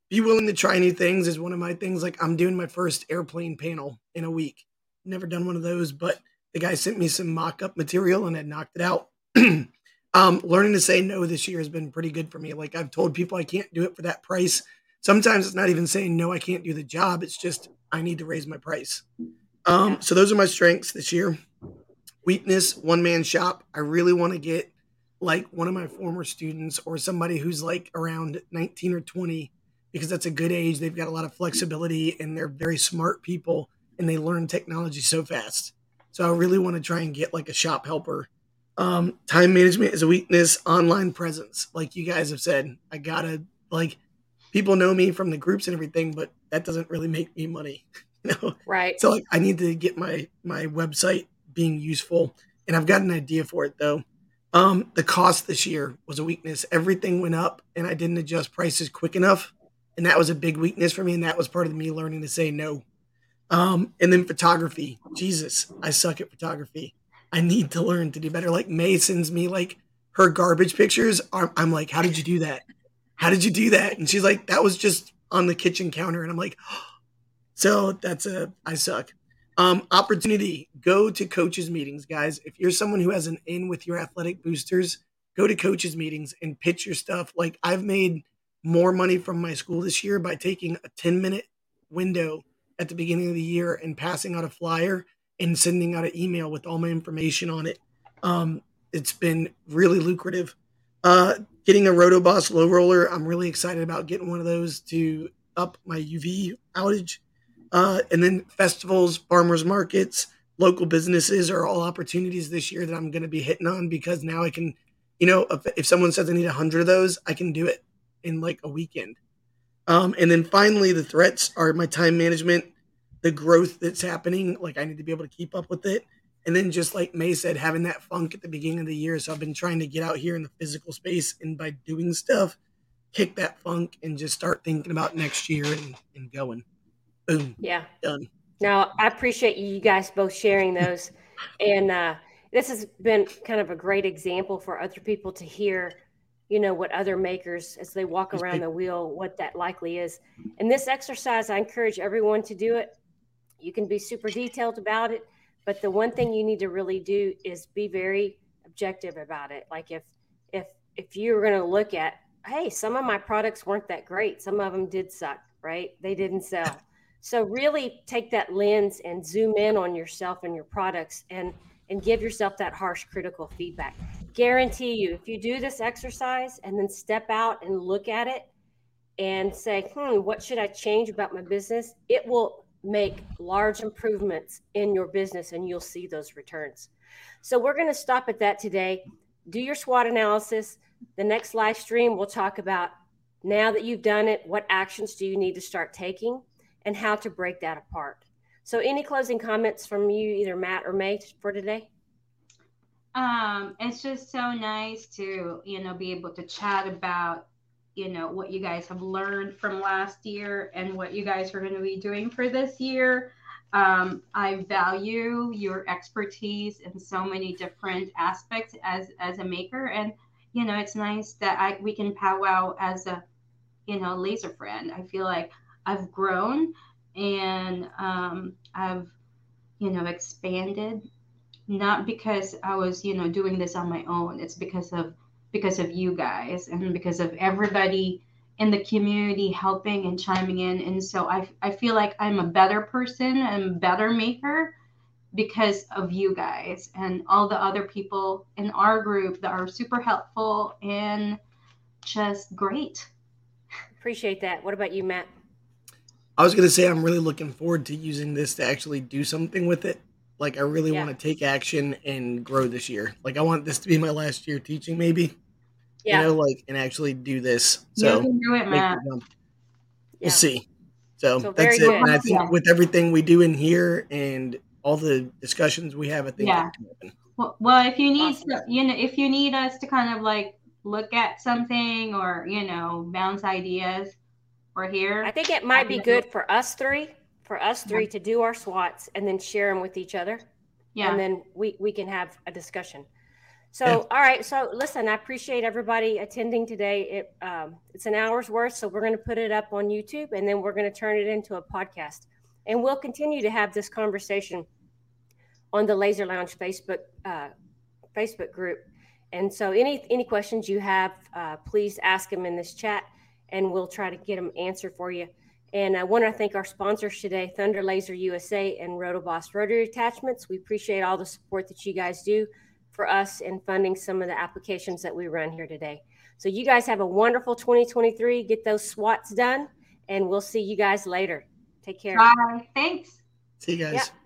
be willing to try new things is one of my things. Like I'm doing my first airplane panel in a week. Never done one of those, but the guy sent me some mock-up material and I knocked it out. Learning to say no this year has been pretty good for me. Like I've told people I can't do it for that price. Sometimes it's not even saying no, I can't do the job. It's just I need to raise my price. So those are my strengths this year. Weakness, one-man shop. I really want to get like one of my former students or somebody who's like around 19 or 20 because that's a good age. They've got a lot of flexibility and they're very smart people and they learn technology so fast. So I really want to try and get like a shop helper. Time management is a weakness. Online presence, like you guys have said, I gotta like people know me from the groups and everything, but that doesn't really make me money, you know? Right. So like I need to get my website being useful. And I've got an idea for it though. The cost this year was a weakness. Everything went up and I didn't adjust prices quick enough. And that was a big weakness for me. And that was part of me learning to say no. And then photography, Jesus, I suck at photography. I need to learn to do better. Like Mae sends me like her garbage pictures. I'm like, how did you do that? How did you do that? And she's like, that was just on the kitchen counter. And I'm like, oh. So I suck. Opportunity, go to coaches meetings, guys. If you're someone who has an in with your athletic boosters, go to coaches meetings and pitch your stuff. Like I've made more money from my school this year by taking a 10-minute window at the beginning of the year and passing out a flyer and sending out an email with all my information on it. It's been really lucrative. Getting a Rotoboss low roller. I'm really excited about getting one of those to up my UV outage. And then festivals, farmers markets, local businesses are all opportunities this year that I'm going to be hitting on because now I can, you know, if someone says I need 100 of those, I can do it in like a weekend. And then finally, the threats are my time management, the growth that's happening. Like I need to be able to keep up with it. And then just like Mae said, having that funk at the beginning of the year. So I've been trying to get out here in the physical space and by doing stuff, kick that funk and just start thinking about next year and going. Boom. Yeah. Done. Now, I appreciate you guys both sharing those. And this has been kind of a great example for other people to hear, you know, what other makers, as they walk around the wheel, what that likely is. And this exercise, I encourage everyone to do it. You can be super detailed about it, but the one thing you need to really do is be very objective about it. Like if you're going to look at, hey, some of my products weren't that great. Some of them did suck, right? They didn't sell. So really take that lens and zoom in on yourself and your products and give yourself that harsh critical feedback. Guarantee you, if you do this exercise and then step out and look at it and say, what should I change about my business? It will make large improvements in your business and you'll see those returns. So we're going to stop at that today. Do your SWOT analysis. The next live stream, we'll talk about now that you've done it, what actions do you need to start taking and how to break that apart. So any closing comments from you, either Matt or Mae, for today? It's just so nice to, be able to chat about, what you guys have learned from last year and what you guys are going to be doing for this year. I value your expertise in so many different aspects as a maker. And, it's nice that we can powwow as a, laser friend. I feel like I've grown and I've, expanded, not because I was, doing this on my own. It's because of you guys and because of everybody in the community helping and chiming in. And so I feel like I'm a better person and better maker because of you guys and all the other people in our group that are super helpful and just great. Appreciate that. What about you, Matt? I was going to say, I'm really looking forward to using this to actually do something with it. Like, I really want to take action and grow this year. Like, I want this to be my last year teaching, maybe. Yeah. And actually do this. So, you can do it, Matt. We'll see. So that's it. Good. And I think with everything we do in here and all the discussions we have, I think. Yeah. Well, if you need, if you need us to kind of look at something or, bounce ideas, we're here. I think it might be good for us three to do our SWOTs and then share them with each other. Yeah. And then we can have a discussion. So, all right. So listen, I appreciate everybody attending today. It's an hour's worth. So we're going to put it up on YouTube and then we're going to turn it into a podcast. And we'll continue to have this conversation on the Laser Lounge Facebook group. And so any questions you have, please ask them in this chat. And we'll try to get them answered for you. And I want to thank our sponsors today, Thunder Laser USA and Rotoboss Rotary Attachments. We appreciate all the support that you guys do for us in funding some of the applications that we run here today. So you guys have a wonderful 2023. Get those SWOTs done, and we'll see you guys later. Take care. Bye. Thanks. See you guys. Yep.